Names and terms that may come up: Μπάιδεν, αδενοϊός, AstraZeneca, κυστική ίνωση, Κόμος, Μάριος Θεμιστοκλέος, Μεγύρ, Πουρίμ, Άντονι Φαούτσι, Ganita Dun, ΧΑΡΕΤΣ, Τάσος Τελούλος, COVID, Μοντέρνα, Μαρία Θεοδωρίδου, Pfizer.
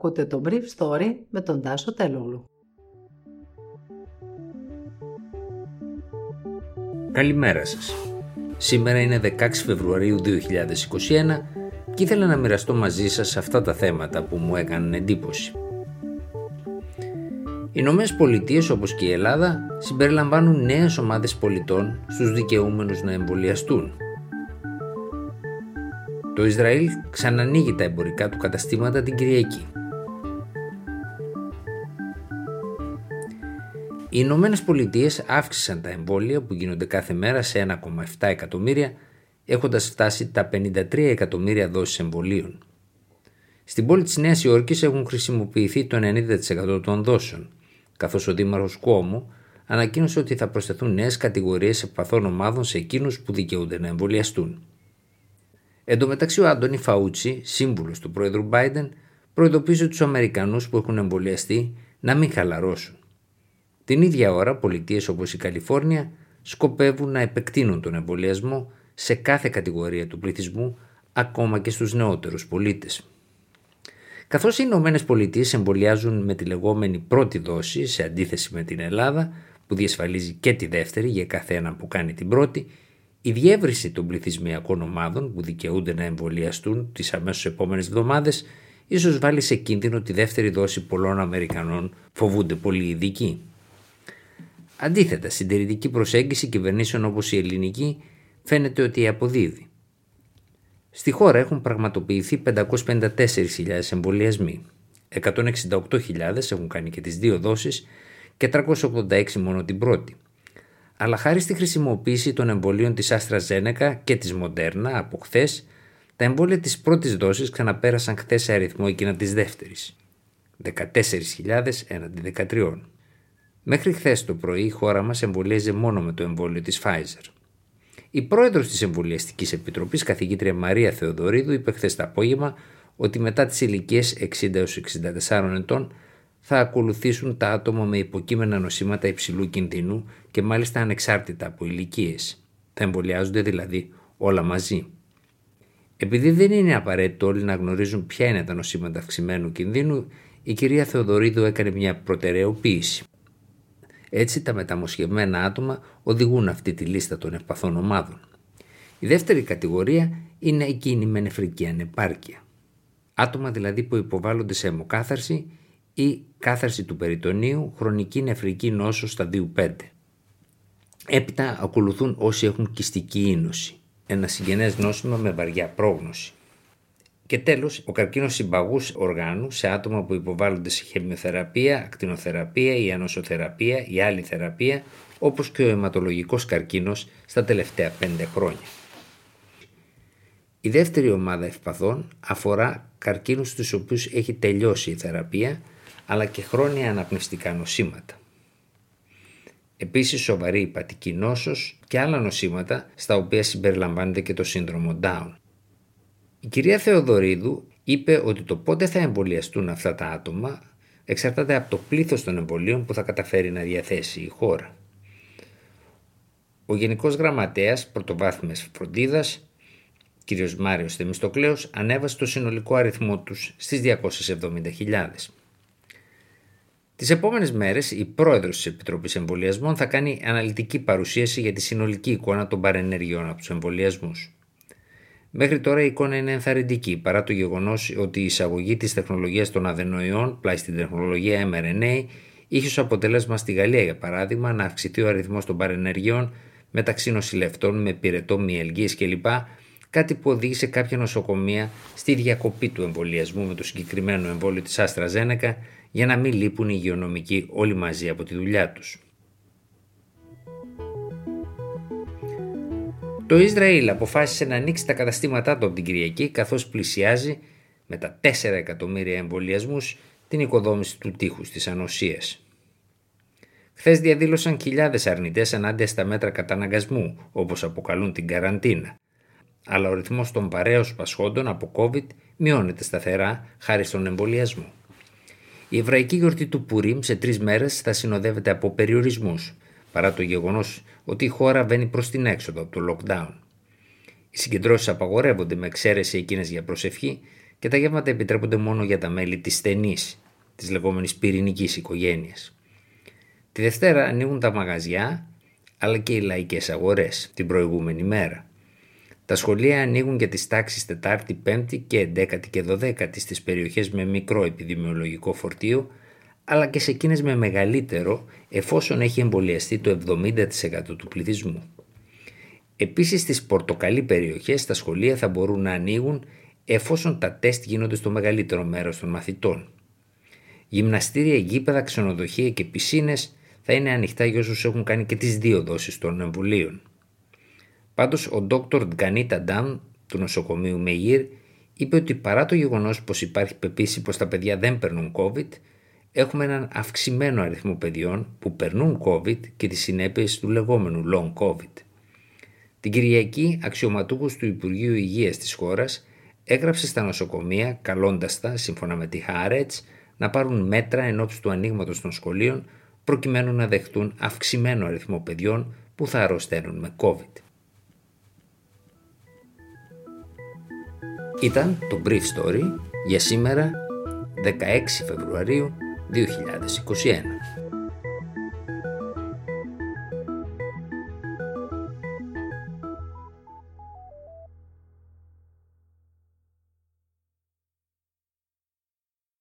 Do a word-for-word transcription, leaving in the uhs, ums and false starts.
Ακούτε το Brief Story με τον Τάσο Τελούλου. Καλημέρα σας. Σήμερα είναι δεκαέξι Φεβρουαρίου δύο χιλιάδες είκοσι ένα και ήθελα να μοιραστώ μαζί σας αυτά τα θέματα που μου έκαναν εντύπωση. Οι Ηνωμένες Πολιτείες, όπως και η Ελλάδα, συμπεριλαμβάνουν νέες ομάδες πολιτών στους δικαιούμενους να εμβολιαστούν. Το Ισραήλ ξανανοίγει τα εμπορικά του καταστήματα την Κυριακή. Οι Ηνωμένες Πολιτείες αύξησαν τα εμβόλια που γίνονται κάθε μέρα σε ένα κόμμα επτά εκατομμύρια, έχοντας φτάσει τα πενήντα τρία εκατομμύρια δόσεις εμβολίων. Στην πόλη της Νέας Υόρκης έχουν χρησιμοποιηθεί το ενενήντα τοις εκατό των δόσεων, καθώς ο Δήμαρχος Κόμου ανακοίνωσε ότι θα προσθεθούν νέες κατηγορίες ευπαθών ομάδων σε εκείνους που δικαιούνται να εμβολιαστούν. Εν τω μεταξύ, ο Άντονι Φαούτσι, σύμβουλος του πρόεδρου Μπάιδεν, προειδοποίησε τους Αμερικανούς που έχουν εμβολιαστεί να μην χαλαρώσουν. Την ίδια ώρα, πολιτείες όπως η Καλιφόρνια σκοπεύουν να επεκτείνουν τον εμβολιασμό σε κάθε κατηγορία του πληθυσμού, ακόμα και στους νεότερους πολίτες. Καθώς οι Ηνωμένες Πολιτείες εμβολιάζουν με τη λεγόμενη πρώτη δόση, σε αντίθεση με την Ελλάδα, που διασφαλίζει και τη δεύτερη για κάθε έναν που κάνει την πρώτη, η διεύρυνση των πληθυσμιακών ομάδων που δικαιούνται να εμβολιαστούν τις αμέσως επόμενες εβδομάδες ίσως βάλει σε κίνδυνο τη δεύτερη δόση πολλών Αμερικανών, φοβούνται πολλοί ειδικοί. Αντίθετα, συντηρητική προσέγγιση κυβερνήσεων όπως η ελληνική φαίνεται ότι αποδίδει. Στη χώρα έχουν πραγματοποιηθεί πεντακόσιες πενήντα τέσσερις χιλιάδες εμβολιασμοί, εκατόν εξήντα οκτώ χιλιάδες έχουν κάνει και τις δύο δόσεις και τριακόσιες ογδόντα έξι μόνο την πρώτη. Αλλά χάρη στη χρησιμοποίηση των εμβολίων της AstraZeneca και της Μοντέρνα από χθες, τα εμβόλια της πρώτης δόσης ξαναπέρασαν χθες σε αριθμό εκείνα της δεύτερης, δεκατέσσερις χιλιάδες έναντι δεκατρία. Μέχρι χθες το πρωί η χώρα μας εμβολίαζε μόνο με το εμβόλιο της Pfizer. Η πρόεδρος της Εμβολιαστικής Επιτροπής, καθηγήτρια Μαρία Θεοδωρίδου, είπε χθες το απόγευμα ότι μετά τις ηλικίες εξήντα έως εξήντα τεσσάρων ετών θα ακολουθήσουν τα άτομα με υποκείμενα νοσήματα υψηλού κινδύνου και μάλιστα ανεξάρτητα από ηλικίες. Θα εμβολιάζονται δηλαδή όλα μαζί. Επειδή δεν είναι απαραίτητο όλοι να γνωρίζουν ποια είναι τα νοσήματα αυξημένου κινδύνου, η κυρία Θεοδωρίδου έκανε μια προτεραιοποίηση. Έτσι, τα μεταμοσχευμένα άτομα οδηγούν αυτή τη λίστα των ευπαθών ομάδων. Η δεύτερη κατηγορία είναι εκείνη με νεφρική ανεπάρκεια. Άτομα δηλαδή που υποβάλλονται σε αιμοκάθαρση ή κάθαρση του περιτονίου, χρονική νεφρική νόσο σταδίου πέντε. Έπειτα ακολουθούν όσοι έχουν κυστική ίνωση, ένα συγγενές νόσημα με βαριά πρόγνωση. Και τέλος, ο καρκίνος συμπαγούς οργάνου σε άτομα που υποβάλλονται σε χημιοθεραπεία, ακτινοθεραπεία ή ανοσοθεραπεία ή άλλη θεραπεία, όπως και ο αιματολογικός καρκίνος στα τελευταία πέντε χρόνια. Η δεύτερη ομάδα ευπαθών αφορά καρκίνους στους οποίους έχει τελειώσει η θεραπεία, αλλά και χρόνια αναπνευστικά νοσήματα. Επίσης, σοβαρή υπατική νόσος και άλλα νοσήματα, στα οποία συμπεριλαμβάνεται και το σύνδρομο Down. Η κυρία Θεοδωρίδου είπε ότι το πότε θα εμβολιαστούν αυτά τα άτομα εξαρτάται από το πλήθος των εμβολίων που θα καταφέρει να διαθέσει η χώρα. Ο Γενικός Γραμματέας Πρωτοβάθμιας Φροντίδας, κ. Μάριος Θεμιστοκλέος, ανέβασε το συνολικό αριθμό τους στις διακόσιες εβδομήντα χιλιάδες. Τις επόμενες μέρες η πρόεδρος της Επιτροπής Εμβολιασμών θα κάνει αναλυτική παρουσίαση για τη συνολική εικόνα των παρενεργειών από τους εμβολιασμούς. Μέχρι τώρα η εικόνα είναι ενθαρρυντική, παρά το γεγονός ότι η εισαγωγή της τεχνολογίας των αδενοϊών πλάι στην τεχνολογία εμ αρ εν έι είχε ως αποτέλεσμα στη Γαλλία, για παράδειγμα, να αυξηθεί ο αριθμός των παρενεργειών μεταξύ νοσηλευτών με πυρετό, μυελγίες κλπ. Κάτι που οδήγησε κάποια νοσοκομεία στη διακοπή του εμβολιασμού με το συγκεκριμένο εμβόλιο της AstraZeneca για να μην λείπουν οι υγειονομικοί όλοι μαζί από τη δουλειά τους. Το Ισραήλ αποφάσισε να ανοίξει τα καταστήματά του από την Κυριακή, καθώς πλησιάζει με τα τέσσερα εκατομμύρια εμβολιασμούς την οικοδόμηση του τείχους της ανοσίας. Χθες διαδήλωσαν χιλιάδες αρνητές ενάντια στα μέτρα καταναγκασμού, όπως αποκαλούν την καραντίνα. Αλλά ο ρυθμός των παρέως πασχόντων από COVID μειώνεται σταθερά χάρη στον εμβολιασμό. Η εβραϊκή γιορτή του Πουρίμ σε τρεις μέρες θα συνοδεύεται από περιορισμούς, παρά το γεγονός ότι η χώρα βαίνει προς την έξοδο από το lockdown. Οι συγκεντρώσεις απαγορεύονται με εξαίρεση εκείνες για προσευχή και τα γεύματα επιτρέπονται μόνο για τα μέλη της στενής, της λεγόμενης πυρηνικής οικογένειας. Τη Δευτέρα ανοίγουν τα μαγαζιά, αλλά και οι λαϊκές αγορές την προηγούμενη μέρα. Τα σχολεία ανοίγουν για τις τάξεις Τετάρτη, Πέμπτη και Εντέκατη και Δωδέκατη στις περιοχές με μικρό επιδημιολογικό φορτίο, αλλά και σε εκείνες με μεγαλύτερο, εφόσον έχει εμβολιαστεί το εβδομήντα τοις εκατό του πληθυσμού. Επίσης, στις πορτοκαλί περιοχές τα σχολεία θα μπορούν να ανοίγουν εφόσον τα τεστ γίνονται στο μεγαλύτερο μέρος των μαθητών. Γυμναστήρια, γήπεδα, ξενοδοχεία και πισίνες θα είναι ανοιχτά για όσους έχουν κάνει και τις δύο δόσεις των εμβολίων. Πάντως, ο Δόκτωρ Ganita Dun του νοσοκομείου Μεγύρ είπε ότι παρά το γεγονός πως υπάρχει πεποίθηση πως τα παιδιά δεν παίρνουν COVID, έχουμε έναν αυξημένο αριθμό παιδιών που περνούν COVID και τις συνέπειες του λεγόμενου long COVID. Την Κυριακή, αξιωματούχος του Υπουργείου Υγείας της χώρας έγραψε στα νοσοκομεία, καλώντας τα, σύμφωνα με τη ΧΑΡΕΤΣ, να πάρουν μέτρα ενόψει του ανοίγματος των σχολείων, προκειμένου να δεχτούν αυξημένο αριθμό παιδιών που θα αρρωσταίνουν με COVID. Ήταν το Brief Story για σήμερα δεκαέξι Φεβρουαρίου δύο χιλιάδες είκοσι ένα.